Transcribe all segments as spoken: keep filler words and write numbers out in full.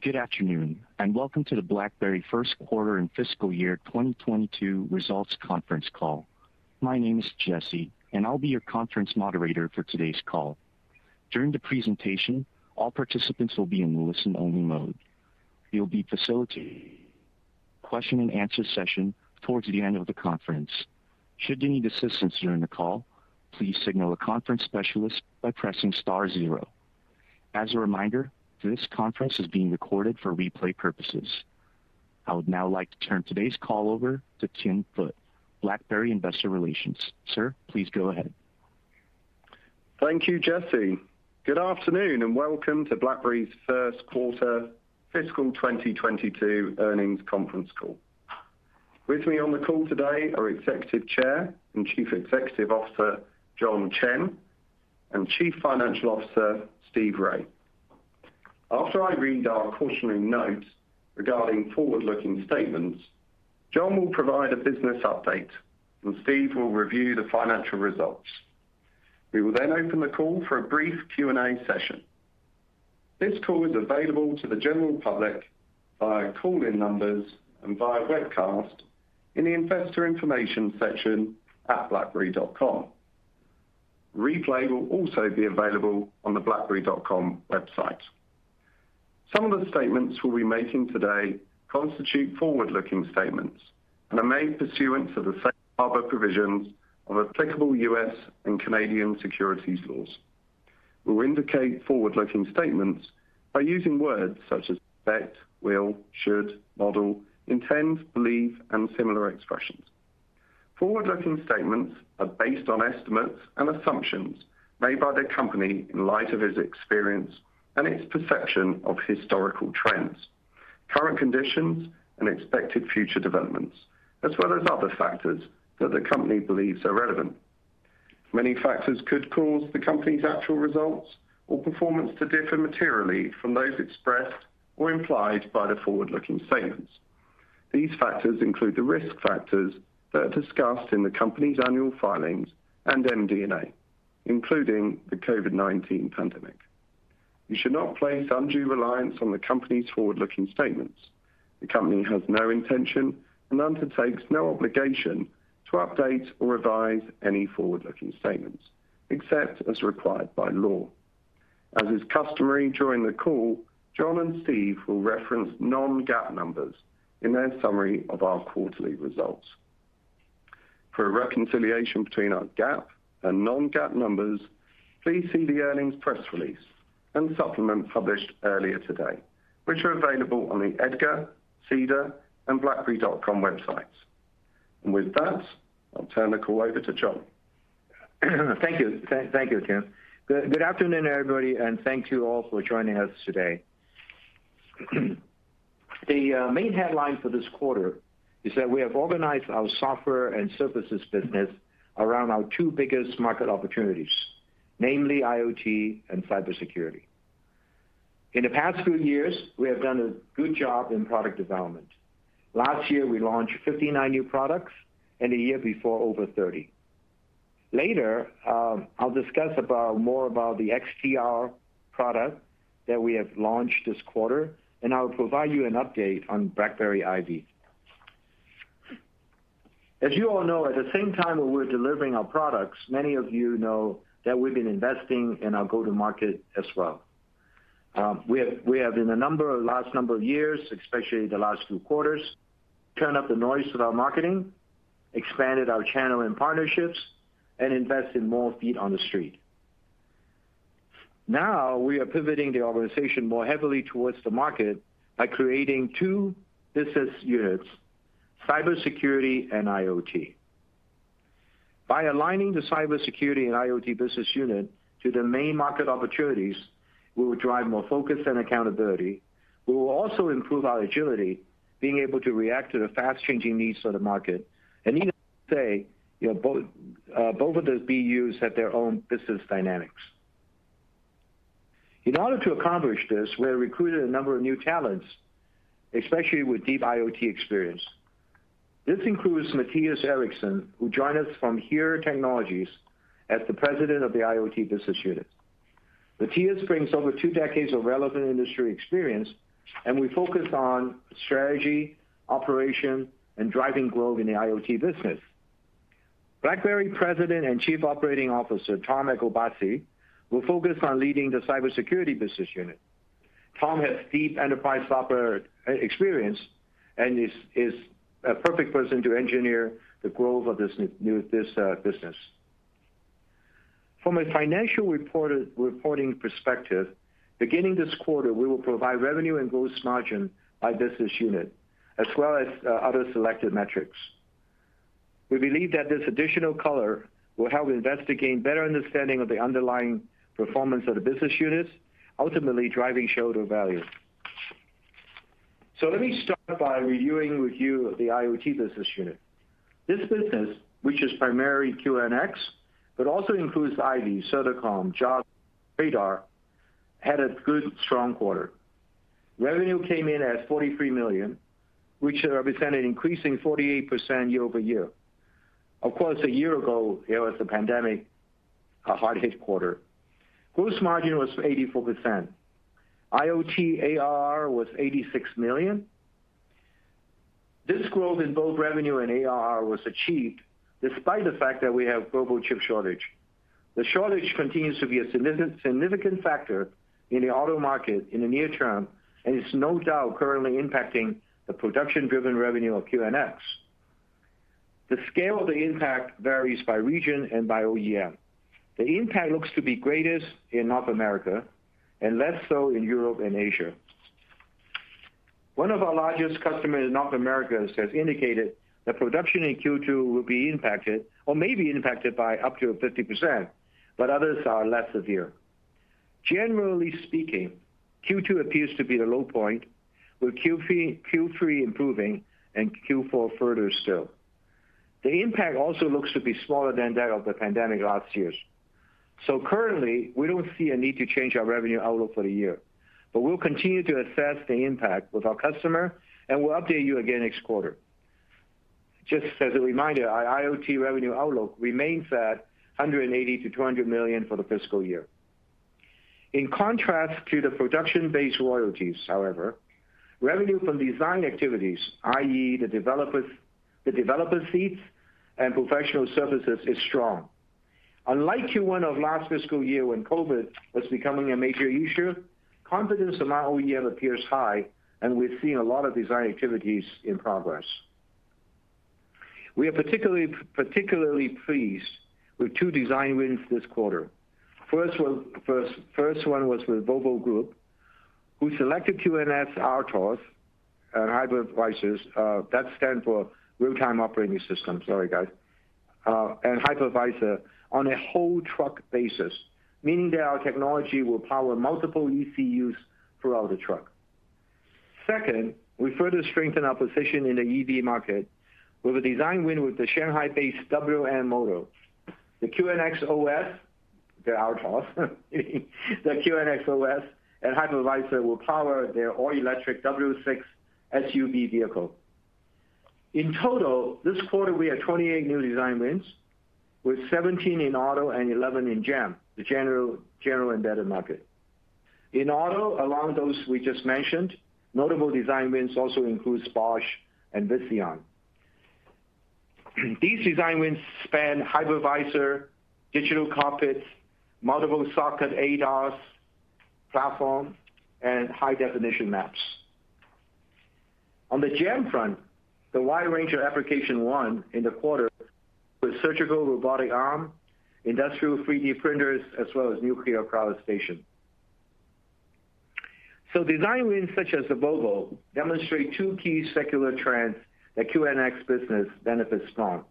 Good afternoon, and welcome to the BlackBerry First Quarter and Fiscal Year twenty twenty-two Results Conference Call. My name is Jesse, and I'll be your conference moderator for today's call. During the presentation, all participants will be in listen-only mode. We'll be facilitating a question and answer session towards the end of the conference. Should you need assistance during the call, please signal a conference specialist by pressing star zero. As a reminder, this conference is being recorded for replay purposes. I would now like to turn today's call over to Tim Foote, BlackBerry Investor Relations. Sir, please go ahead. Thank you, Jesse. Good afternoon and welcome to BlackBerry's First Quarter Fiscal twenty twenty-two Earnings Conference Call. With me on the call today are Executive Chair and Chief Executive Officer John Chen and Chief Financial Officer Steve Ray. After I read our cautionary note regarding forward-looking statements, John will provide a business update and Steve will review the financial results. We will then open the call for a brief Q and A session. This call is available to the general public via call-in numbers and via webcast in the Investor Information section at BlackBerry dot com. Replay will also be available on the BlackBerry dot com website. Some of the statements we'll be making today constitute forward-looking statements and are made pursuant to the safe harbor provisions of applicable U S and Canadian securities laws. We'll indicate forward-looking statements by using words such as expect, will, should, model, intend, believe, and similar expressions. Forward-looking statements are based on estimates and assumptions made by the company in light of its experience and its perception of historical trends, current conditions, and expected future developments, as well as other factors that the company believes are relevant. Many factors could cause the company's actual results or performance to differ materially from those expressed or implied by the forward-looking statements. These factors include the risk factors that are discussed in the company's annual filings and M D and A, including the COVID nineteen pandemic. You should not place undue reliance on the company's forward-looking statements. The company has no intention and undertakes no obligation to update or revise any forward-looking statements, except as required by law. As is customary during the call, John and Steve will reference non-G A A P numbers in their summary of our quarterly results. For a reconciliation between our G A A P and non-G A A P numbers, please see the earnings press release and supplement published earlier today, which are available on the EDGAR, CEDAR, and BlackBerry dot com websites. And with that, I'll turn the call over to John. Thank you. Th- thank you, Tim. Good, good afternoon, everybody, and thank you all for joining us today. The uh, main headline for this quarter is that we have organized our software and services business around our two biggest market opportunities, namely IoT and cybersecurity. In the past few years, we have done a good job in product development. Last year, we launched fifty-nine new products, and the year before, over thirty. Later, um, I'll discuss about more about the X T R product that we have launched this quarter, and I'll provide you an update on BlackBerry I V Y. As you all know, at the same time when we're delivering our products, many of you know that we've been investing in our go-to-market as well. Um, we have we have in a number of last number of years, especially the last few quarters, turned up the noise with our marketing, expanded our channel and partnerships, and invested more feet on the street. Now we are pivoting the organization more heavily towards the market by creating two business units, cybersecurity and IoT. By aligning the cybersecurity and IoT business unit to the main market opportunities, we will drive more focus and accountability We will also improve our agility, being able to react to the fast-changing needs of the market. And needless to say, you know, both, uh, both of those B Us have their own business dynamics. In order to accomplish this, we have recruited a number of new talents, especially with deep IoT experience. This includes Mattias Eriksson, who joined us from HERE Technologies as the president of the IoT business unit. Mattias brings over two decades of relevant industry experience, and we focus on strategy, operation, and driving growth in the IoT business. BlackBerry President and Chief Operating Officer Tom Ekobasi will focus on leading the cybersecurity business unit. Tom has deep enterprise software experience and is, is a perfect person to engineer the growth of this, new, this uh, business. From a financial reported, reporting perspective, beginning this quarter, we will provide revenue and gross margin by business unit, as well as uh, other selected metrics. We believe that this additional color will help investors gain better understanding of the underlying performance of the business units, ultimately driving shareholder value. So let me start by reviewing with you the IoT business unit. This business, which is primarily Q N X, but also includes I V Y, CyberSuite, JAWS, Radar, had a good, strong quarter. Revenue came in at forty-three million dollars, which represented increasing forty-eight percent year over year. Of course, a year ago, it was the pandemic, a hard-hit quarter. Gross margin was eighty-four percent. IoT A R R was eighty-six million dollars. This growth in both revenue and A R R was achieved despite the fact that we have global chip shortage. The shortage continues to be a significant factor in the auto market in the near term, and it's no doubt currently impacting the production-driven revenue of Q N X. The scale of the impact varies by region and by O E M. The impact looks to be greatest in North America and less so in Europe and Asia. One of our largest customers in North America has indicated that production in Q two will be impacted or may be impacted by up to fifty percent, but others are less severe. Generally speaking, Q two appears to be the low point, with Q three, Q three improving and Q four further still. The impact also looks to be smaller than that of the pandemic last year. So currently, we don't see a need to change our revenue outlook for the year, but we'll continue to assess the impact with our customer, and we'll update you again next quarter. Just as a reminder, our IoT revenue outlook remains at one hundred eighty to two hundred million dollars for the fiscal year. In contrast to the production-based royalties, however, revenue from design activities, that is the developers, the developer seats and professional services is strong. Unlike Q one of last fiscal year when COVID was becoming a major issue, confidence among O E M appears high, and we're seeing a lot of design activities in progress. We are particularly particularly pleased with two design wins this quarter. First one, first, first one was with Volvo Group, who selected Q N S R T O S and hypervisors, uh, that stand for real-time operating system, sorry guys, uh, and hypervisor on a whole truck basis, meaning that our technology will power multiple E C Us throughout the truck. Second, we further strengthen our position in the E V market with a design win with the Shanghai-based W M motor, the Q N X O S, the R T O S, the Q N X O S, and hypervisor will power their all-electric W six S U V vehicle. In total, this quarter we had twenty-eight new design wins, with seventeen in auto and eleven in G E M, the general general embedded market. In auto, along those we just mentioned, notable design wins also includes Bosch and Vizion. These design wins span hypervisor, digital cockpits, multiple socket A D A S platform, and high-definition maps. On the G E M front, the wide range of application won in the quarter with surgical robotic arm, industrial three D printers, as well as nuclear power station. So design wins such as the Volvo demonstrate two key secular trends that Q N X business benefits from.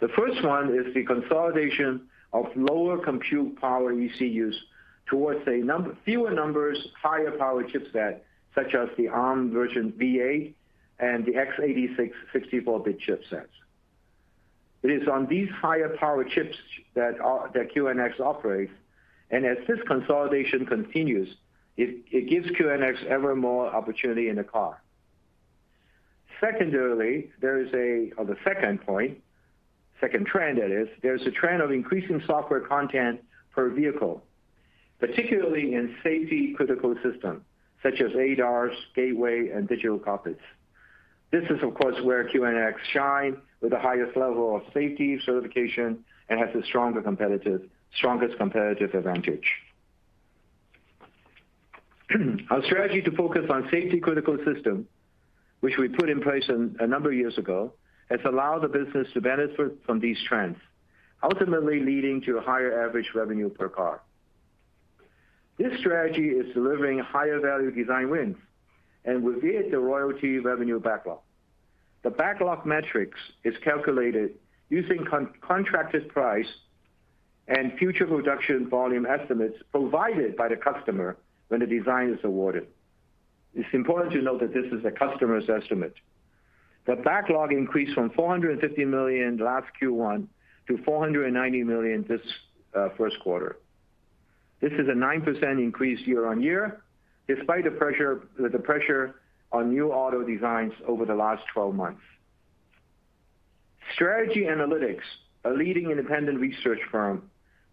The first one is the consolidation of lower compute power E C Us towards a number, fewer numbers, higher power chipset, such as the ARM version V eight and the x eighty-six sixty-four bit chipsets. It is on these higher power chips that, are, that Q N X operates, and as this consolidation continues, it, it gives Q N X ever more opportunity in the car. Secondarily, there is a, or the second point, second trend that is, there's a trend of increasing software content per vehicle, particularly in safety critical systems, such as ADAS, gateway, and digital cockpits. This is, of course, where Q N X shines with the highest level of safety certification and has the stronger competitive, strongest competitive advantage. Our strategy to focus on safety critical systems, which we put in place in, a number of years ago, has allowed the business to benefit from these trends, ultimately leading to a higher average revenue per car. This strategy is delivering higher value design wins, and with it, the royalty revenue backlog. The backlog metrics is calculated using con contracted price and future production volume estimates provided by the customer when the design is awarded. It's important to note that this is the customer's estimate. The backlog increased from four hundred fifty million dollars last Q one to four hundred ninety million dollars this uh, first quarter. This is a nine percent increase year-on-year, despite the pressure, the pressure on new auto designs over the last twelve months. Strategy Analytics, a leading independent research firm,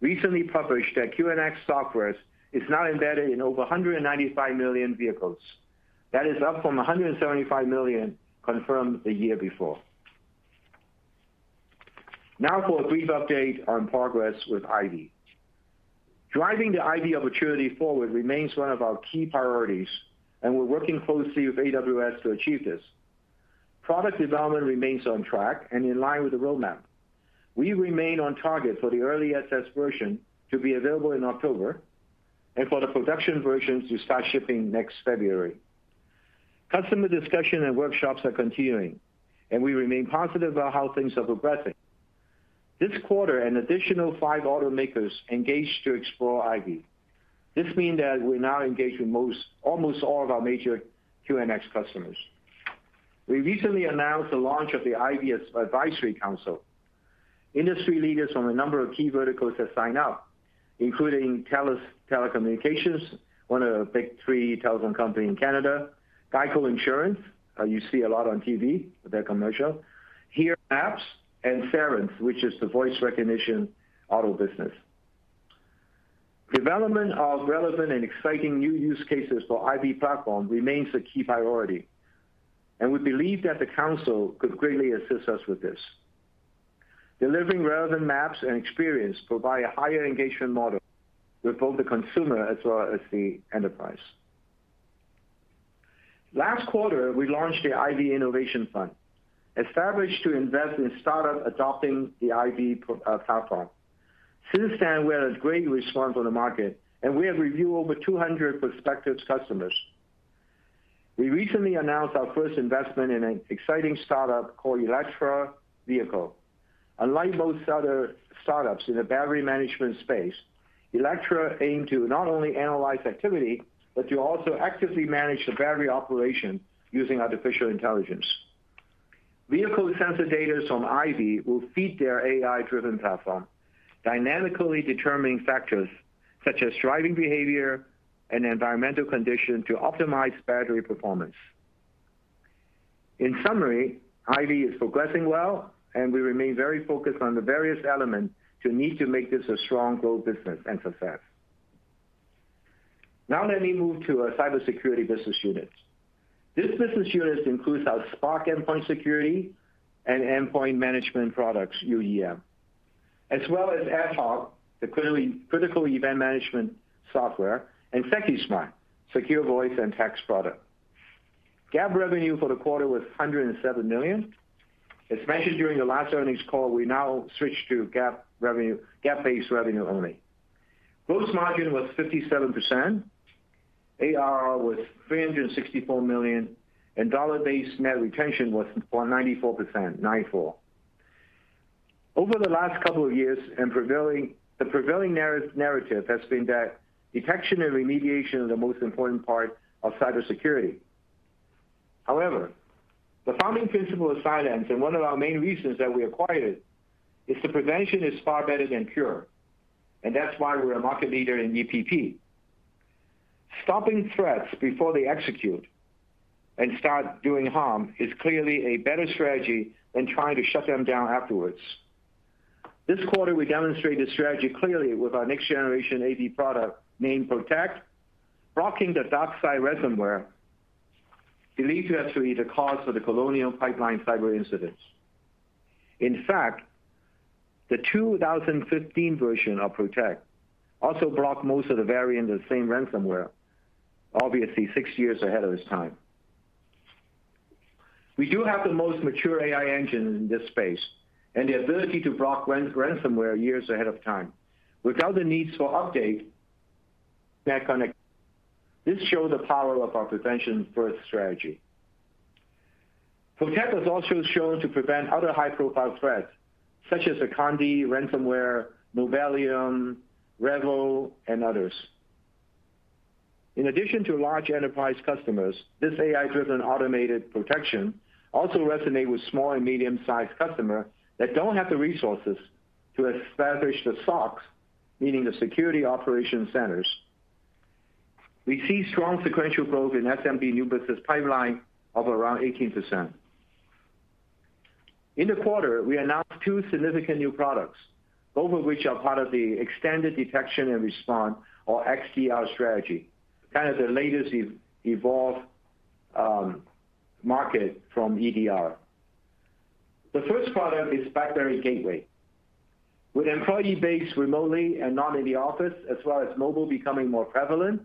recently published that Q N X software is now embedded in over one hundred ninety-five million vehicles. That is up from one hundred seventy-five million confirmed the year before. Now for a brief update on progress with I V Y. Driving the I V Y opportunity forward remains one of our key priorities, and we're working closely with A W S to achieve this. Product development remains on track and in line with the roadmap. We remain on target for the early access version to be available in October, and for the production versions to start shipping next February. Customer discussion and workshops are continuing, and we remain positive about how things are progressing. This quarter, an additional five automakers engaged to explore I V Y. This means that we're now engaged with most, almost all of our major Q N X customers. We recently announced the launch of the I V Y Advisory Council. Industry leaders from a number of key verticals have signed up, including Telus Telecommunications, one of the big three telephone companies in Canada, Geico Insurance, uh, you see a lot on T V with their commercial, HERE Maps, and Cerence, which is the voice recognition auto business. Development of relevant and exciting new use cases for I V Y platform remains a key priority, and we believe that the council could greatly assist us with this. Delivering relevant maps and experience provide a higher engagement model with both the consumer as well as the enterprise. Last quarter, we launched the I V Y Innovation Fund, established to invest in startups adopting the I V Y uh, platform. Since then, we had a great response from the market, and we have reviewed over two hundred prospective customers. We recently announced our first investment in an exciting startup called Electra Vehicle. Unlike most other startups in the battery management space, Electra aimed to not only analyze activity, but to also actively manage the battery operation using artificial intelligence. Vehicle sensor data from I V Y will feed their A I-driven platform, dynamically determining factors such as driving behavior and environmental condition to optimize battery performance. In summary, I V Y is progressing well, and we remain very focused on the various elements to need to make this a strong growth business and success. Now let me move to our cybersecurity business unit. This business unit includes our Spark Endpoint Security and Endpoint Management Products, U E M, as well as AtHoc, the critical event management software, and SecuSmart, secure voice and tax product. G A A P revenue for the quarter was one hundred seven million dollars. As mentioned during the last earnings call, we now switch to G A A P revenue, G A A P-based revenue only. Gross margin was fifty-seven percent. A R R was three hundred sixty-four million dollars, and dollar-based net retention was ninety-four percent, ninety-four. Over the last couple of years, and prevailing, the prevailing narrative has been that detection and remediation are the most important part of cybersecurity. However, the founding principle of Cylance, and one of our main reasons that we acquired it, is that prevention is far better than cure, and that's why we're a market leader in E P P. Stopping threats before they execute and start doing harm is clearly a better strategy than trying to shut them down afterwards. This quarter, we demonstrated strategy clearly with our next-generation A V product named Protect, blocking the dark side ransomware believed to actually be the cause for the Colonial Pipeline cyber incidents. In fact, the two thousand fifteen version of Protect also blocked most of the variants of the same ransomware, obviously six years ahead of its time. We do have the most mature A I engine in this space, and the ability to block rans ransomware years ahead of time, without the needs for update. This shows the power of our prevention-first strategy. Protect was also shown to prevent other high-profile threats, such as Akandi, ransomware, Novellium, Revel, and others. In addition to large enterprise customers, this A I-driven automated protection also resonates with small and medium-sized customers that don't have the resources to establish the S O Cs, meaning the Security Operations Centers. We see strong sequential growth in S M B new business pipeline of around eighteen percent. In the quarter, we announced two significant new products, both of which are part of the Extended Detection and Response, or X D R strategy, kind of the latest ev evolved um, market from E D R. The first product is BlackBerry Gateway. With employee based remotely and not in the office, as well as mobile becoming more prevalent,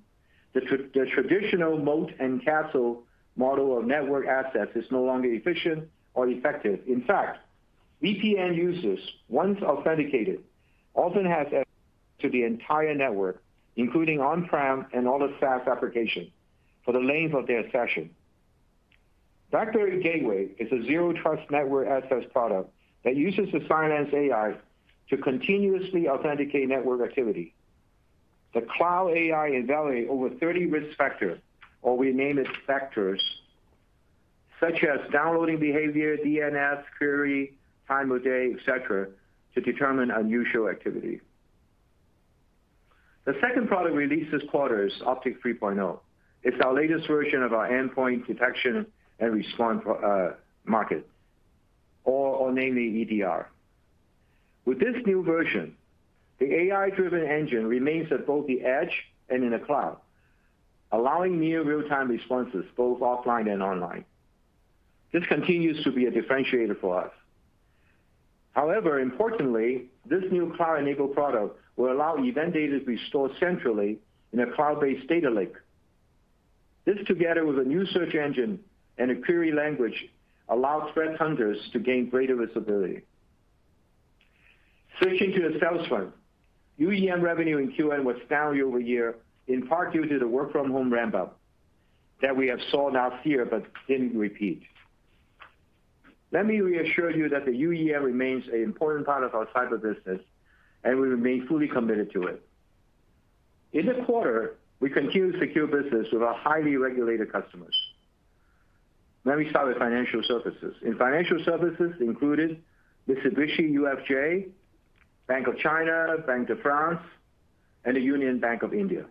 the, tr the traditional moat and castle model of network assets is no longer efficient or effective. In fact, V P N users, once authenticated, often have access to the entire network, including on-prem and all the SaaS applications, for the length of their session. BlackBerry Gateway is a zero-trust network access product that uses the Cylance A I to continuously authenticate network activity. The cloud A I evaluates over thirty risk factors, or we name it vectors, such as downloading behavior, D N S, query, time of day, et cetera, to determine unusual activity. The second product released this quarter is Optic three point oh. It's our latest version of our endpoint detection and response uh, market, or, or namely E D R. With this new version, the A I-driven engine remains at both the edge and in the cloud, allowing near real-time responses, both offline and online. This continues to be a differentiator for us. However, importantly, this new cloud-enabled product will allow event data to be stored centrally in a cloud-based data lake. This, together with a new search engine and a query language, allows threat hunters to gain greater visibility. Switching to the sales front, U E M revenue in Q N was down year over year, in part due to the work-from-home ramp-up that we have saw last year but didn't repeat. Let me reassure you that the U E M remains an important part of our cyber business, and we remain fully committed to it. In the quarter, we continue to secure business with our highly regulated customers. Let me start with financial services. In financial services included Mitsubishi U F J, Bank of China, Bank of France, and the Union Bank of India.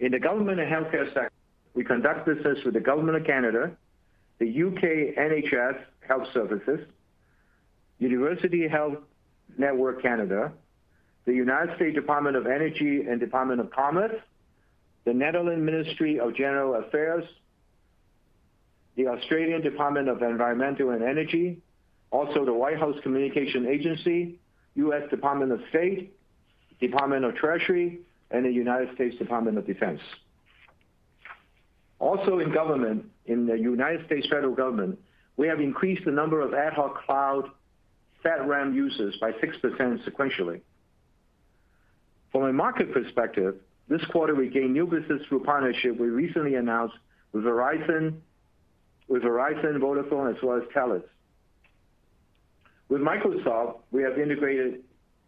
In the government and healthcare sector, we conduct business with the Government of Canada, the U K N H S Health Services, University Health Network Canada, the United States Department of Energy and Department of Commerce, the Netherlands Ministry of General Affairs, the Australian Department of Environmental and Energy, also the White House Communication Agency, U S Department of State, Department of Treasury, and the United States Department of Defense. Also in government, in the United States federal government, we have increased the number of ad hoc cloud FedRAMP users by six percent sequentially. From a market perspective, this quarter we gained new business through partnership we recently announced with Verizon, with Verizon, Vodafone, as well as Telus. With Microsoft, we have integrated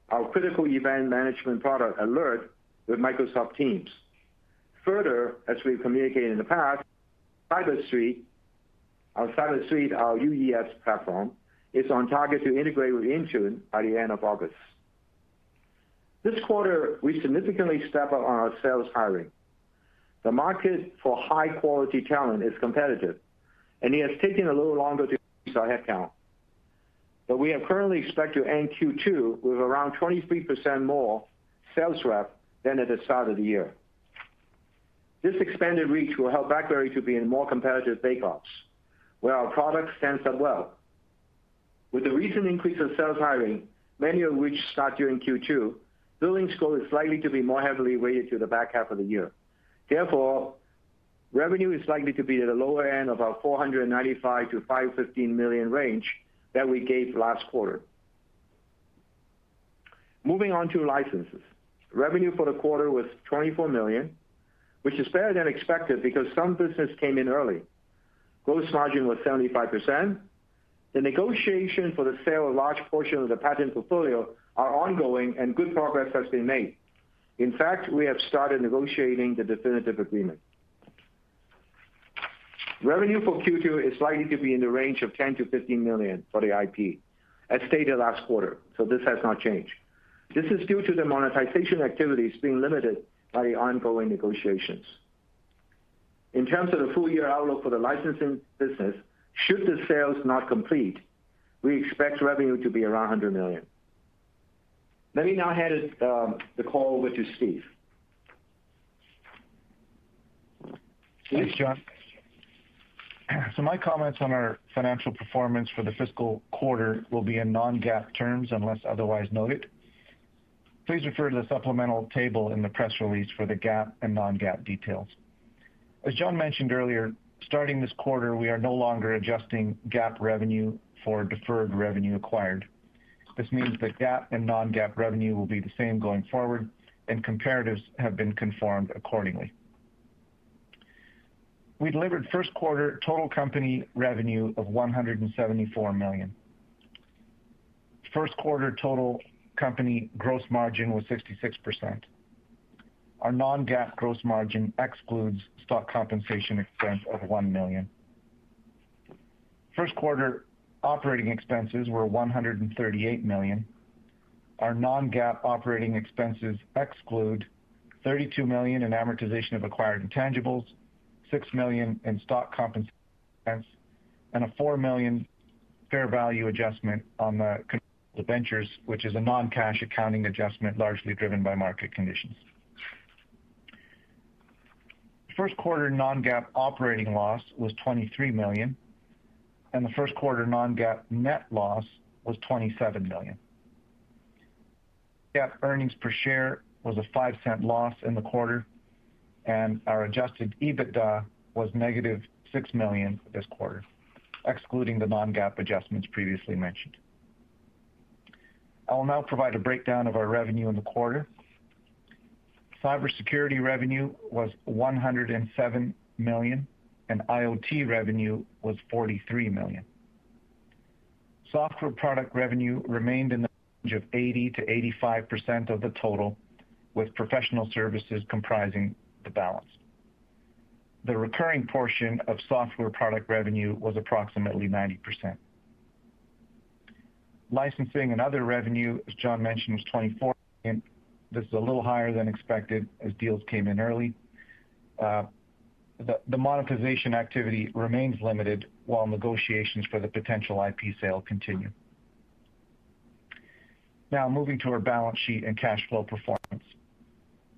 our critical event management product, Alert, with Microsoft Teams. Further, as we've communicated in the past, CyberSuite, our CyberSuite, our U E S platform, is on target to integrate with Intune by the end of August. This quarter, we significantly step up on our sales hiring. The market for high-quality talent is competitive, and it has taken a little longer to increase our headcount. But we have currently expect to end Q two with around twenty-three percent more sales rep than at the start of the year. This expanded reach will help BlackBerry to be in more competitive bake-offs, where our product stands up well. With the recent increase of sales hiring, many of which start during Q two, billings growth is likely to be more heavily weighted to the back half of the year. Therefore, revenue is likely to be at the lower end of our four ninety-five to five fifteen million range that we gave last quarter. Moving on to licenses. Revenue for the quarter was twenty-four million dollars, which is better than expected because some business came in early. Gross margin was seventy-five percent. The negotiation for the sale of a large portion of the patent portfolio are ongoing, and good progress has been made. In fact, we have started negotiating the definitive agreement. Revenue for Q two is likely to be in the range of ten to fifteen million dollars for the I P, as stated last quarter, so this has not changed. This is due to the monetization activities being limited by the ongoing negotiations. In terms of the full-year outlook for the licensing business, should the sales not complete, we expect revenue to be around one hundred million dollars. Let me now hand it, um, the call over to Steve. Thanks, John. So my comments on our financial performance for the fiscal quarter will be in non-GAAP terms unless otherwise noted. Please refer to the supplemental table in the press release for the GAAP and non-GAAP details. As John mentioned earlier, starting this quarter, we are no longer adjusting GAAP revenue for deferred revenue acquired. This means that GAAP and non-GAAP revenue will be the same going forward, and comparatives have been conformed accordingly. We delivered first quarter total company revenue of one hundred seventy-four million dollars. First quarter total company gross margin was sixty-six percent. Our non-GAAP gross margin excludes stock compensation expense of one million dollars. First quarter operating expenses were one hundred thirty-eight million dollars. Our non-GAAP operating expenses exclude thirty-two million dollars in amortization of acquired intangibles, six million dollars in stock compensation expense, and a four million dollars fair value adjustment on the debentures, which is a non-cash accounting adjustment largely driven by market conditions. First quarter non-GAAP operating loss was twenty-three million dollars, and the first quarter non-GAAP net loss was twenty-seven million dollars. GAAP earnings per share was a five cent loss in the quarter, and our adjusted EBITDA was negative six million dollars this quarter, excluding the non-GAAP adjustments previously mentioned. I will now provide a breakdown of our revenue in the quarter. Cybersecurity revenue was one hundred seven million dollars, and IoT revenue was forty-three million dollars. Software product revenue remained in the range of eighty to eighty-five percent of the total, with professional services comprising the balance. The recurring portion of software product revenue was approximately ninety percent. Licensing and other revenue, as John mentioned, was twenty-four million dollars. This is a little higher than expected as deals came in early. Uh, the, the monetization activity remains limited while negotiations for the potential I P sale continue. Now moving to our balance sheet and cash flow performance.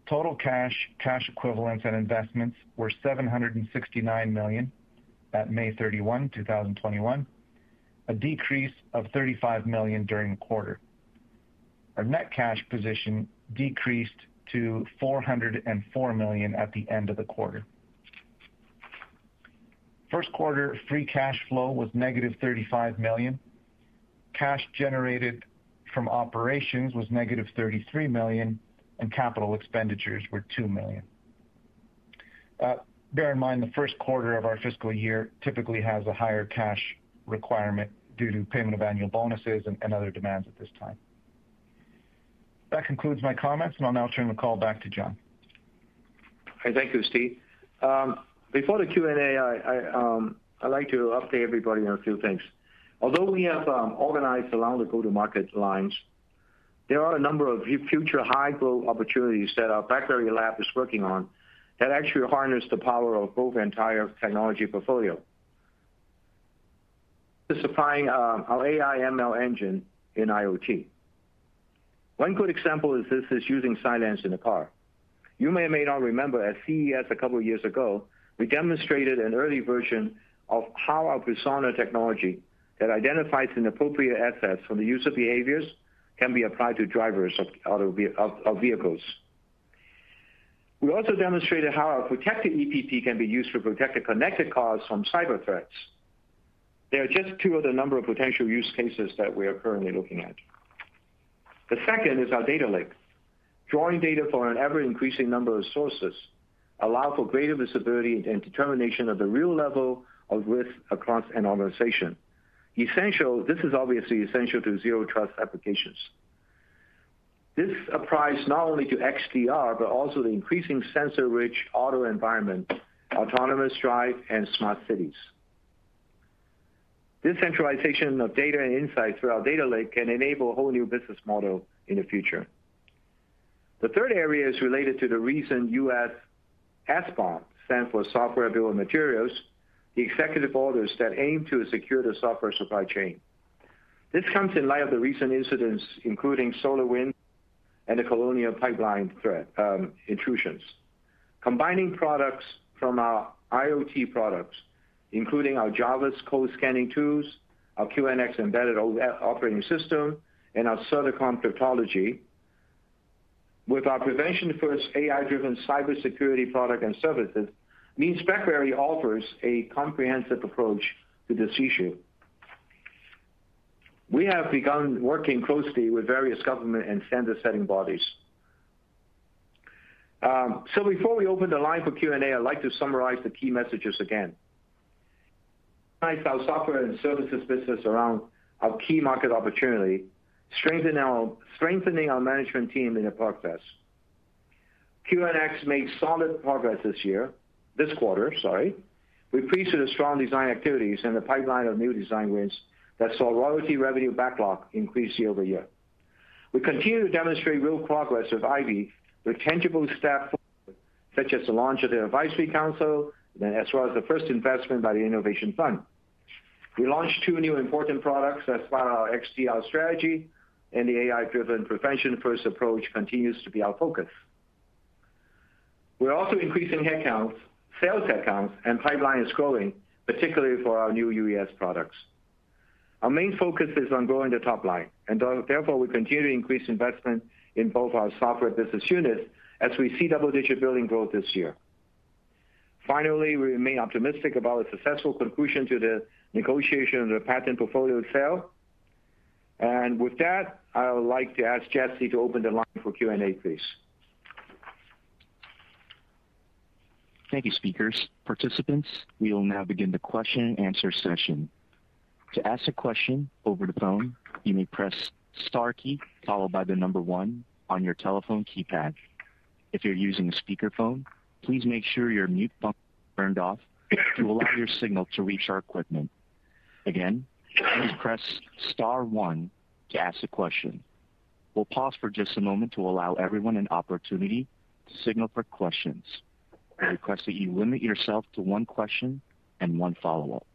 Total cash, cash equivalents, and investments were seven hundred sixty-nine million dollars at May thirty-first, two thousand twenty-one, a decrease of thirty-five million dollars during the quarter. Our net cash position decreased to four hundred four million dollars at the end of the quarter. First quarter free cash flow was negative thirty-five million dollars. Cash generated from operations was negative thirty-three million dollars, and capital expenditures were two million dollars. Uh, bear in mind, the first quarter of our fiscal year typically has a higher cash requirement due to payment of annual bonuses and, and other demands at this time. That concludes my comments, and I'll now turn the call back to John. Hi, thank you, Steve. Um, before the Q and A, I, I, um, I'd like to update everybody on a few things. Although we have um, organized around the go-to-market lines, there are a number of future high-growth opportunities that our BlackBerry Lab is working on that actually harness the power of both entire technology portfolio. This is applying um, our A I M L engine in IoT. One good example is this is using Cylance in the car. You may or may not remember at C E S a couple of years ago, we demonstrated an early version of how our persona technology that identifies inappropriate assets from the user behaviors can be applied to drivers of, auto, of, of vehicles. We also demonstrated how our protected E P P can be used to protect the connected cars from cyber threats. They are just two of the number of potential use cases that we are currently looking at. The second is our data lake. Drawing data from an ever-increasing number of sources allows for greater visibility and determination of the real level of risk across an organization. Essential, this is obviously essential to zero trust applications. This applies not only to X D R, but also the increasing sensor-rich auto environment, autonomous drive, and smart cities. This centralization of data and insights through our data lake can enable a whole new business model in the future. The third area is related to the recent U S S BOM, stands for Software Bill of Materials, the executive orders that aim to secure the software supply chain. This comes in light of the recent incidents, including SolarWinds and the Colonial Pipeline threat um, intrusions. Combining products from our IoT products, including our JAWS code scanning tools, our Q N X embedded operating system, and our CEDAR cryptology, with our prevention-first A I-driven cybersecurity product and services, means BlackBerry offers a comprehensive approach to this issue. We have begun working closely with various government and standard-setting bodies. Um, so before we open the line for Q and A, I'd like to summarize the key messages again. Our software and services business around our key market opportunity, strengthen our, strengthening our management team in the process. Q N X made solid progress this year, this quarter, sorry. We're pleased with the strong design activities and the pipeline of new design wins that saw royalty revenue backlog increase year over year. We continue to demonstrate real progress with I V Y with tangible steps such as the launch of the advisory council, as well as the first investment by the Innovation Fund. We launched two new important products as part of our X D R strategy, and the A I-driven prevention-first approach continues to be our focus. We're also increasing headcounts, sales headcounts, and pipeline is growing, particularly for our new U E S products. Our main focus is on growing the top line, and therefore we continue to increase investment in both our software business units as we see double-digit billing growth this year. Finally, we remain optimistic about a successful conclusion to the negotiation of the patent portfolio sale. And with that, I would like to ask Jesse to open the line for Q and A, please. Thank you, speakers. Participants, we will now begin the question and answer session. To ask a question over the phone, you may press star key followed by the number one on your telephone keypad. If you're using a speakerphone, please make sure your mute button is turned off to allow your signal to reach our equipment. Again, please press star one to ask a question. We'll pause for just a moment to allow everyone an opportunity to signal for questions. We request that you limit yourself to one question and one follow-up.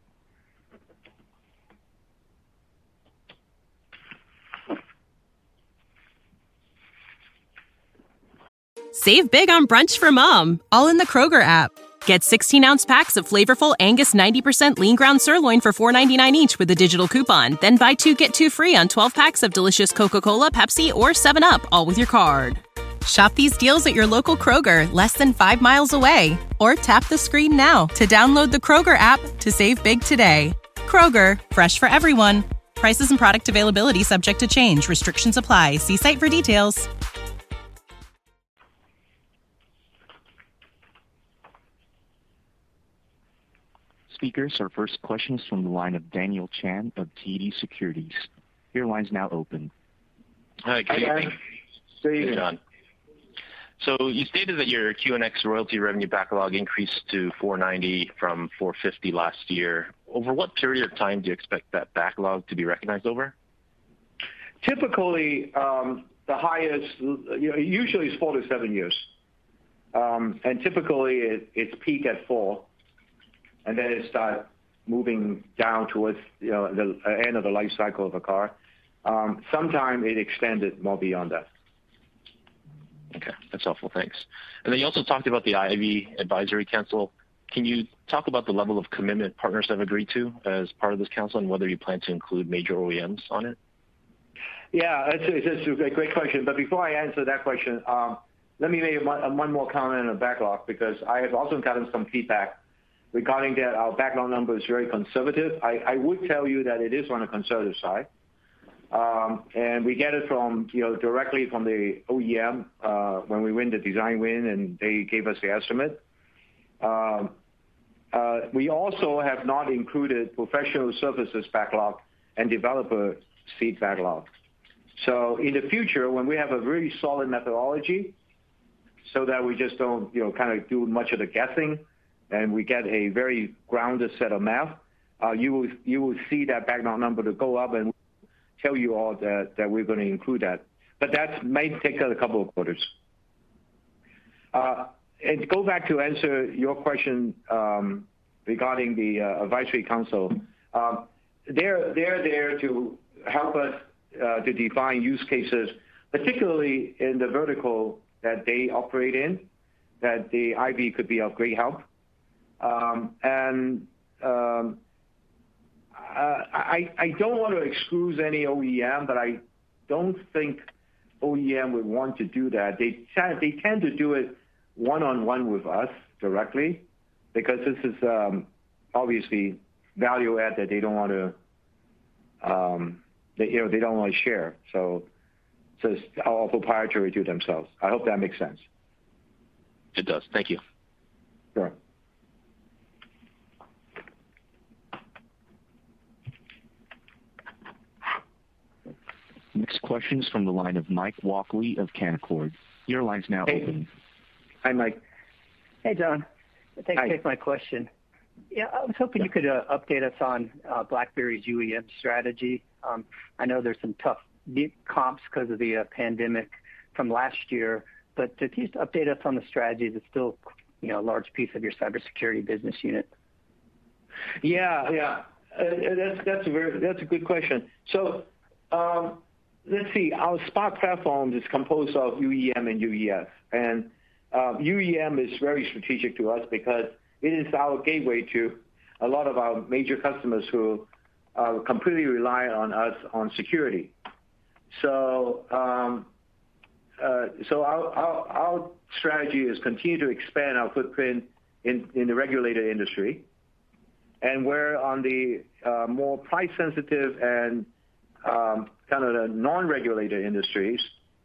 Save big on brunch for mom, all in the Kroger app. Get sixteen-ounce packs of flavorful Angus ninety percent lean ground sirloin for four ninety-nine each with a digital coupon. Then buy two, get two free on twelve packs of delicious Coca-Cola, Pepsi, or seven up, all with your card. Shop these deals at your local Kroger, less than five miles away. Or tap the screen now to download the Kroger app to save big today. Kroger, fresh for everyone. Prices and product availability subject to change. Restrictions apply. See site for details. Speakers, our first question is from the line of Daniel Chan of T D Securities. Your line's now open. Hi, good evening. Good evening, John. So you stated that your Q N X royalty revenue backlog increased to four ninety from four fifty last year. Over what period of time do you expect that backlog to be recognized over? Typically, um, the highest, you know, usually it's four to seven years. Um, and typically it, it's peak at four, and then it starts moving down towards, you know, the end of the life cycle of a car. Um, sometime it extended more beyond that. Okay, that's helpful. Thanks. And then you also talked about the I V Y Advisory Council. Can you talk about the level of commitment partners have agreed to as part of this council, and whether you plan to include major O E Ms on it? Yeah, it's, it's a great question. But before I answer that question, um, let me make one, one more comment on the backlog, because I have also gotten some feedback regarding that our backlog number is very conservative. I, I would tell you that it is on the conservative side. Um, and we get it from, you know, directly from the O E M uh, when we win the design win, and they gave us the estimate. Um, uh, we also have not included professional services backlog and developer seed backlog. So in the future, when we have a really solid methodology, so that we just don't, you know, kind of do much of the guessing, and we get a very grounded set of math, uh, you will you will see that backlog number to go up, and tell you all that, that we're going to include that. But that may take a couple of quarters. Uh, and to go back to answer your question um, regarding the uh, advisory council, um, they're, they're there to help us uh, to define use cases, particularly in the vertical that they operate in, that the I V Y could be of great help. Um, and um, Uh, I, I don't want to exclude any O E M, but I don't think O E M would want to do that. They, they tend to do it one-on-one with us directly, because this is um, obviously value add that they don't want to, um, they, you know, they don't want to share. So, so it's all proprietary to themselves. I hope that makes sense. It does. Thank you. Sure. Next question is from the line of Mike Walkley of Canaccord. Your line's now hey. open. Hi, Mike. Hey, John. Thanks Hi. for taking my question. Yeah, I was hoping yeah. you could uh, update us on uh, BlackBerry's U E M strategy. Um, I know there's some tough comps because of the uh, pandemic from last year, but if you just update us on the strategy, that's still, you know, a large piece of your cybersecurity business unit. Yeah, yeah. Uh, that's that's a very that's a good question. So. Um, Let's see, our Spark platform is composed of U E M and U E S. And uh, U E M is very strategic to us, because it is our gateway to a lot of our major customers who uh, completely rely on us on security. So um, uh, so our, our, our strategy is continue to expand our footprint in, in the regulated industry. And we're on the uh, more price-sensitive and um, kind of the non-regulated industries,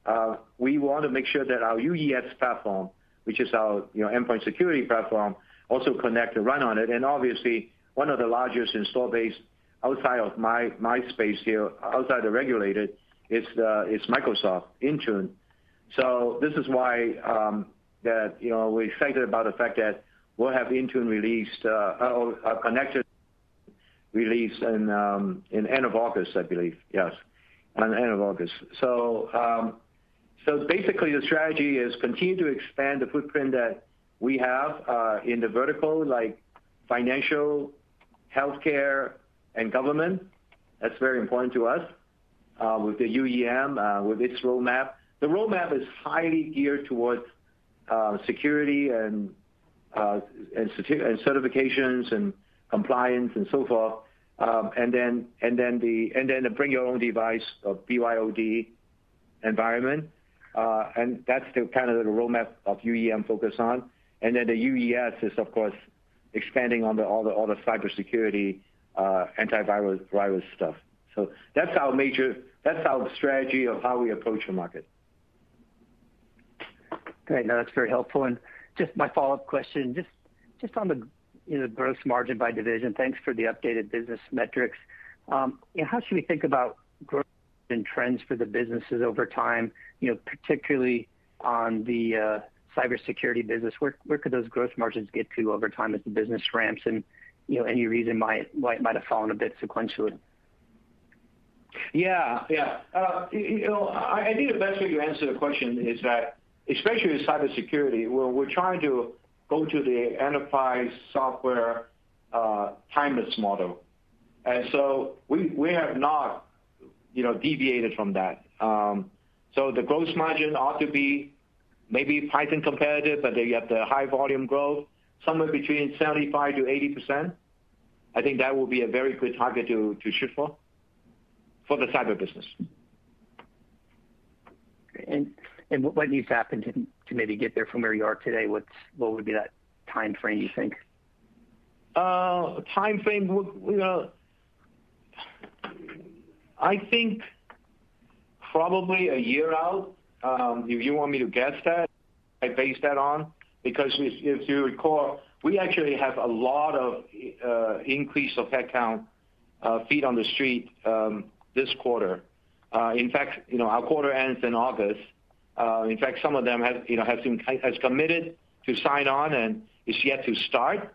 uh, we want to make sure that our U E S platform, which is our, you know, endpoint security platform, also connect and run on it. And obviously, one of the largest install base outside of my, my space here, outside the regulated, is uh, is Microsoft Intune. So this is why um, that, you know, we're excited about the fact that we'll have Intune released uh, or uh, connected release in um, in end of August, I believe. Yes. On the end of August. So, um, so basically, the strategy is continue to expand the footprint that we have uh, in the vertical, like financial, healthcare, and government. That's very important to us. Uh, with the U E M, uh, with its roadmap, the roadmap is highly geared towards uh, security and, uh, and and certifications and compliance and so forth. Um, and then, and then the, and then the bring your own device or B Y O D environment, uh, and that's the kind of the roadmap of U E M focus on. And then the U E S is, of course, expanding on the all the all the cybersecurity, uh, antivirus virus stuff. So that's our major, that's our strategy of how we approach the market. Great, no, that's very helpful. And just my follow-up question, just just on the. You know, gross margin by division. Thanks for the updated business metrics. Um, you know, how should we think about growth and trends for the businesses over time? You know, particularly on the uh, cybersecurity business, where where could those gross margins get to over time as the business ramps, and you know any reason why why it might have fallen a bit sequentially? Yeah, yeah. Uh, you know, I, I think the best way to answer the question is that, especially with cybersecurity, where we're trying to go to the enterprise software uh, timeless model, and so we we have not, you know, deviated from that. Um, so the gross margin ought to be maybe Python competitive, but they have the high volume growth, somewhere between seventy-five to eighty percent. I think that will be a very good target to, to shoot for, for the cyber business. And and what needs to happen to, to maybe get there from where you are today? What's, what would be that time frame, you think? Uh, time frame, you know, I think probably a year out. Um, if you want me to guess that, I base that on, because if, if you recall, we actually have a lot of uh, increase of headcount, uh, feet on the street um, this quarter. Uh, in fact, you know, our quarter ends in August. Uh, in fact, some of them have, you know, have been, has committed to sign on and is yet to start.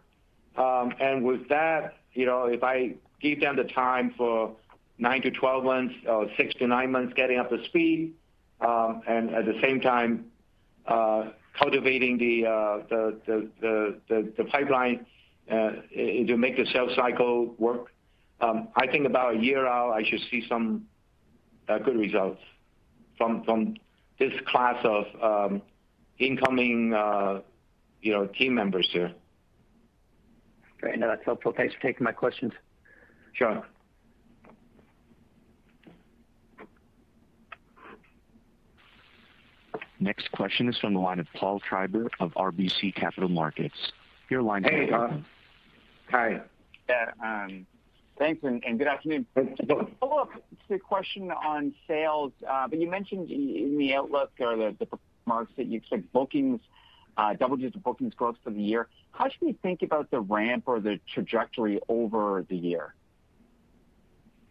Um, and with that, you know, if I give them the time for nine to twelve months or six to nine months getting up to speed, um, and at the same time uh, cultivating the, uh, the, the, the, the, the pipeline uh, to make the sales cycle work, um, I think about a year out, I should see some uh, good results from from. This class of um, incoming, uh, you know, team members here. Great, no, that's helpful. Thanks for taking my questions. Sure. Next question is from the line of Paul Treiber of R B C Capital Markets. Your line is hey, open. Uh, hi. Yeah. Um, Thanks, and, and good afternoon. Follow up to the question on sales, uh, but you mentioned in the outlook or the, the remarks that you expect bookings, uh, double-digit bookings growth for the year. How should we think about the ramp or the trajectory over the year?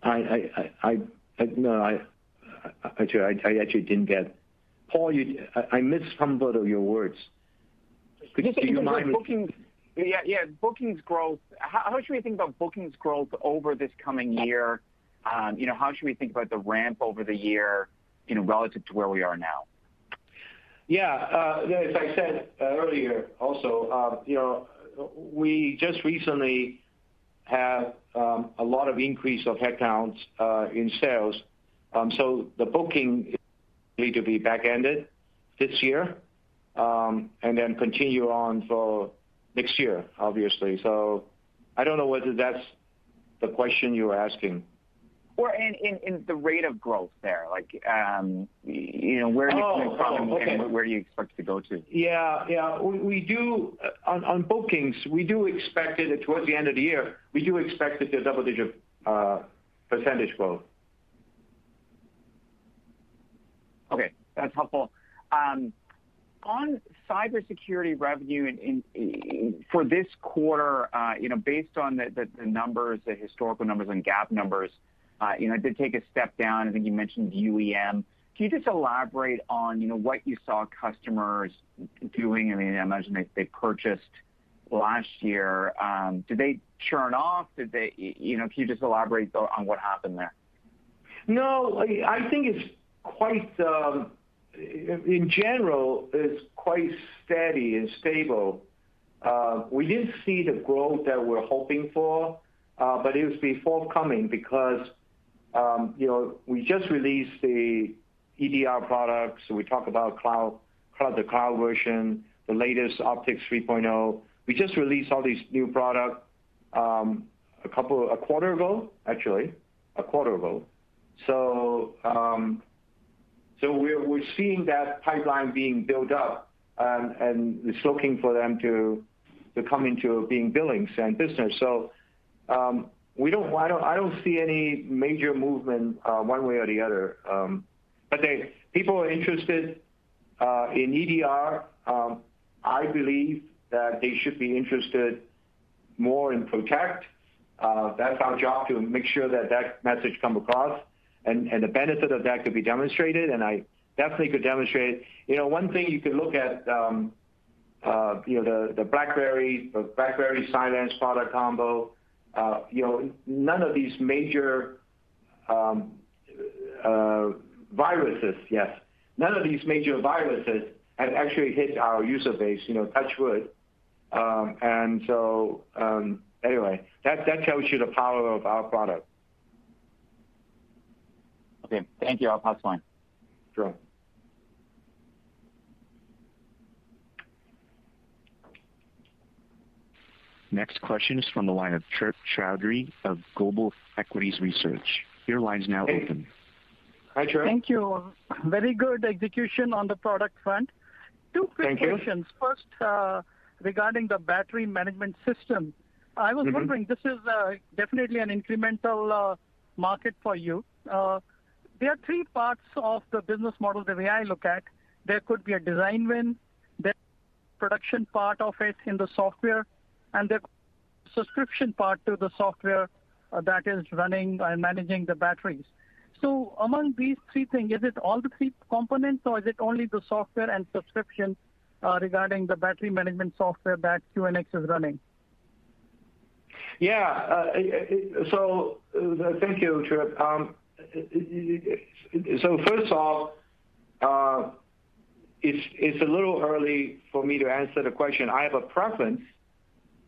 I, I, I, I no, I, I, I actually didn't get. Paul, you, I, I missed some of your words. Could Just, do you mind? Bookings, Yeah, yeah. Bookings growth. How, how should we think about bookings growth over this coming year? Um, you know, how should we think about the ramp over the year, you know, relative to where we are now? Yeah, uh, as I said uh, earlier, also, uh, you know, we just recently have um, a lot of increase of headcounts uh, in sales, um, so the booking is likely to be back-ended this year, um, and then continue on for next year, obviously. So I don't know whether that's the question you were asking. Or in, in, in the rate of growth there, like, um, you know, where are you coming from and where do you expect to go to? Yeah, yeah. We, we do, uh, on, on bookings, we do expect it towards the end of the year, we do expect it to double-digit uh, percentage growth. Okay, that's helpful. Um, on cybersecurity revenue in, in, in, for this quarter, uh, you know, based on the, the, the numbers, the historical numbers and gap numbers, uh, you know, it did take a step down. I think you mentioned U E M. Can you just elaborate on, you know, what you saw customers doing? I mean, I imagine they, they purchased last year. Um, did they churn off? Did they, you know, can you just elaborate on what happened there? No, I think it's quite... Um in general, it's quite steady and stable. Uh, we didn't see the growth that we're hoping for, uh, but it was be forthcoming because, um, you know, we just released the E D R products. So we talk about cloud, cloud, the cloud version, the latest Optics three point oh. We just released all these new products um, a couple, a quarter ago, actually, a quarter ago. So. Um, So we're, we're seeing that pipeline being built up, um, and it's looking for them to to come into being billings and business. So um, we don't I don't I don't see any major movement uh, one way or the other. Um, but they people are interested uh, in E D R. Um, I believe that they should be interested more in Protect. Uh, that's our job to make sure that that message comes across. And, and the benefit of that could be demonstrated, and I definitely could demonstrate. You know, one thing you could look at, um, uh, you know, the, the BlackBerry, the BlackBerry Cylance product combo. Uh, you know, none of these major um, uh, viruses, yes, none of these major viruses have actually hit our user base. You know, touch wood. Um, and so, um, anyway, that that tells you the power of our product. Okay, thank you. I'll pass the line. Sure. Next question is from the line of Chirp Chowdhury of Global Equities Research. Your line's now hey. open. Hi, Chirp. Thank you. Very good execution on the product front. Two quick Thank questions. You. First, uh, regarding the battery management system, I was mm-hmm. wondering, this is uh, definitely an incremental uh, market for you. Uh, there are three parts of the business model the way I look at. There could be a design win, the production part of it in the software, and the subscription part to the software uh, that is running and managing the batteries. So among these three things, is it all the three components, or is it only the software and subscription uh, regarding the battery management software that Q N X is running? Yeah, uh, so uh, thank you, Trip. Um, so first off, uh, it's, it's a little early for me to answer the question. I have a preference.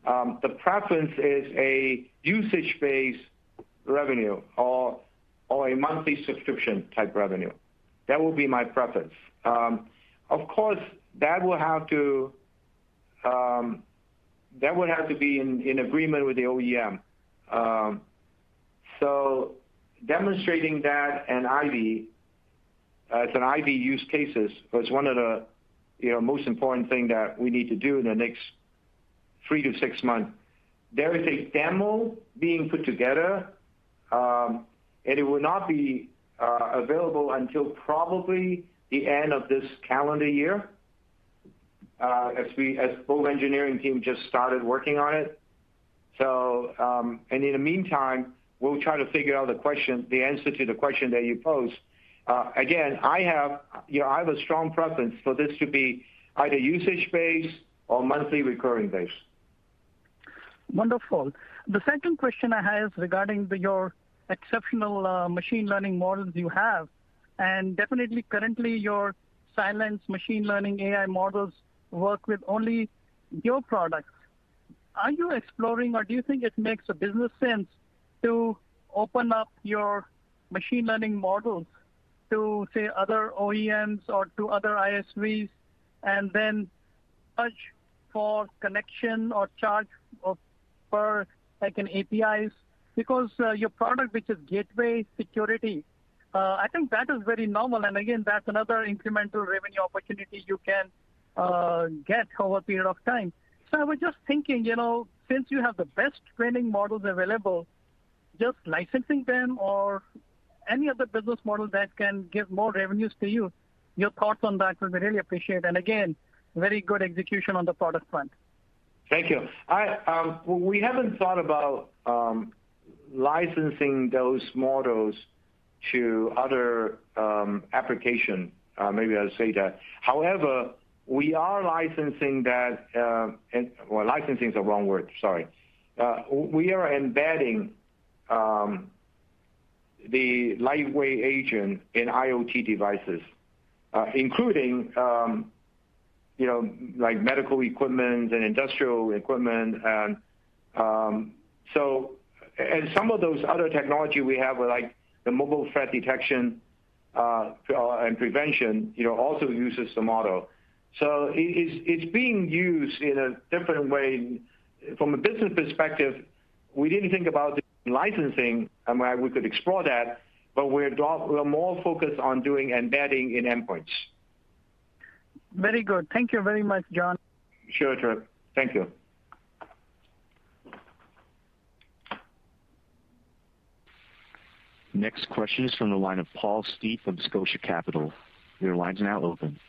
Um, the preference is a usage-based revenue or or a monthly subscription type revenue. That will be my preference. Um, of course, that will have to um, that would have to be in, in agreement with the O E M. Um, so demonstrating that and I V as an I V use cases was one of the you know most important thing that we need to do in the next three to six months. There is a demo being put together, um, and it will not be uh, available until probably the end of this calendar year, uh, as we, as both engineering team just started working on it. So, um, and in the meantime, we'll try to figure out the question, the answer to the question that you posed. Uh, again, I have, you know, I have a strong preference for this to be either usage-based or monthly recurring base. Wonderful. The second question I have is regarding the, your exceptional uh, machine learning models you have, and definitely currently your Cylance machine learning A I models work with only your products. Are you exploring, or do you think it makes a business sense to open up your machine learning models to, say, other O E Ms or to other I S Vs, and then charge for connection or charge of per like an A P Is, because uh, your product, which is gateway security, uh, I think that is very normal. And again, that's another incremental revenue opportunity you can uh, get over a period of time. So I was just thinking, you know, since you have the best training models available, just licensing them or any other business model that can give more revenues to you, your thoughts on that will be really appreciated. And again, very good execution on the product front. Thank you. I, um, we haven't thought about um, licensing those models to other um, application. Uh, maybe I'll say that. However, we are licensing that, uh, and, well, licensing is the wrong word, sorry. Uh, we are embedding um, the lightweight agent in I O T devices, uh, including um, you know, like medical equipment and industrial equipment. And um, so, and some of those other technology we have, like the mobile threat detection uh, and prevention, you know, also uses the model. So it is, it's being used in a different way. From a business perspective, we didn't think about the licensing. I mean, we could explore that, but we're, we're more focused on doing embedding in endpoints. Very good. Thank you very much, John. Sure, Trip. Thank you. Next question is from the line of Paul Steep from Scotia Capital. Your line's now open.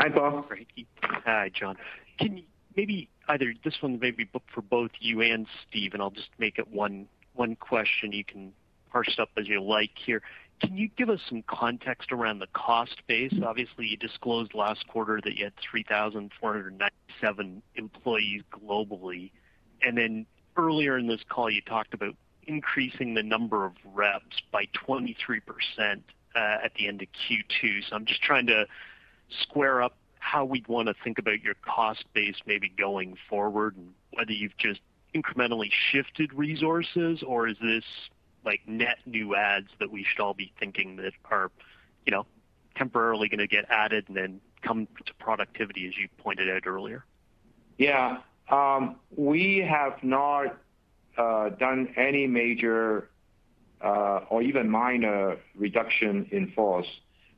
Hi, Paul. Great. Hi, John. Can you maybe either this one maybe book for both you and Steve, and I'll just make it one one question. You can parse it up as you like here. Can you give us some context around the cost base? Obviously, you disclosed last quarter that you had three thousand four hundred ninety-seven employees globally. And then earlier in this call, you talked about increasing the number of reps by twenty-three percent uh, at the end of Q two. So I'm just trying to square up how we'd want to think about your cost base maybe going forward, and whether you've just incrementally shifted resources, or is this like net new adds that we should all be thinking that are, you know, temporarily going to get added and then come to productivity, as you pointed out earlier? Yeah, um, we have not uh, done any major uh, or even minor reduction in force.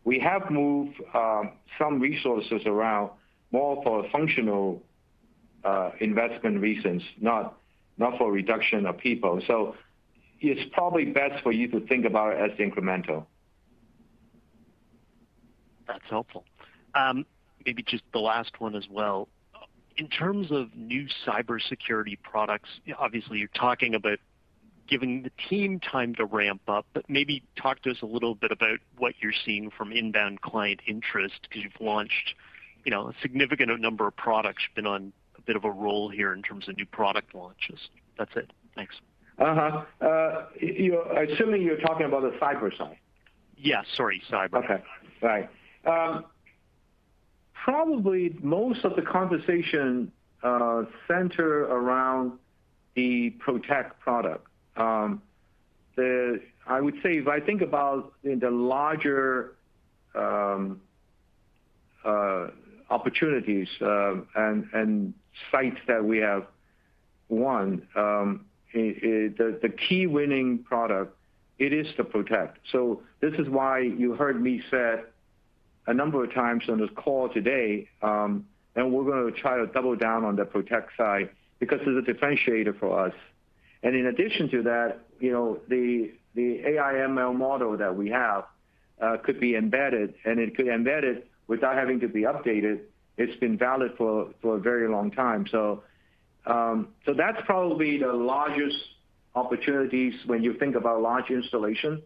We have moved um, some resources around more for functional uh, investment reasons, not not for reduction of people. So it's probably best for you to think about it as incremental. That's helpful. Um, maybe just the last one as well. In terms of new cybersecurity products, obviously you're talking about giving the team time to ramp up, but maybe talk to us a little bit about what you're seeing from inbound client interest, because you've launched, you know, a significant number of products. You've been on a bit of a roll here in terms of new product launches. That's it. Thanks. Uh-huh. Uh, you're, assuming you're talking about the cyber side. Yeah, sorry, cyber. Okay, right. Um, probably most of the conversation uh, center around the Protect product. Um, the, I would say if I think about in the larger um, uh, opportunities uh, and, and sites that we have won, um, it, it, the, the key winning product, it is the Protect. So this is why you heard me said a number of times on this call today, um, and we're going to try to double down on the Protect side because it's a differentiator for us. And in addition to that, you know, the the A I M L model that we have uh, could be embedded, and it could embed it without having to be updated. It's been valid for, for a very long time. So, um, so that's probably the largest opportunities when you think about large installation.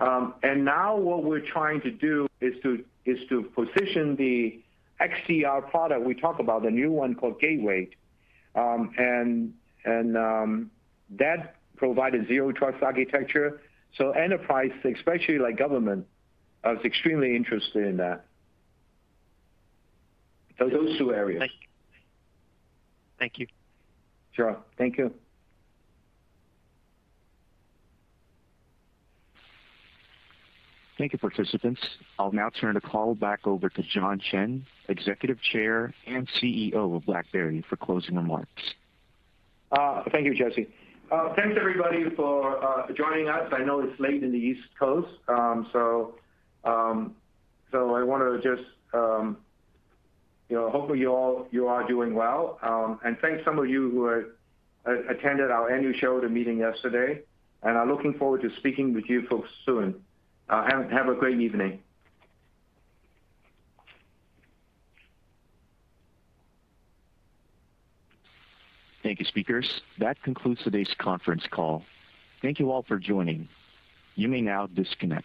Um, and now what we're trying to do is to is to position the X D R product we talk about, the new one called Gateway, um, and And um, that provided zero trust architecture. So enterprise, especially like government, I was extremely interested in that. So those two areas. Thank you. Thank you. Sure. Thank you. Thank you, participants. I'll now turn the call back over to John Chen, Executive Chair and C E O of BlackBerry, for closing remarks. Uh, thank you, Jesse. Uh, thanks, everybody, for uh, joining us. I know it's late in the East Coast, um, so um, so I want to just, um, you know, hopefully you all you are doing well. Um, and thanks some of you who are, uh, attended our annual show, the meeting yesterday, and I'm looking forward to speaking with you folks soon. Uh, have, have a great evening. Thank you, speakers. That concludes today's conference call. Thank you all for joining. You may now disconnect.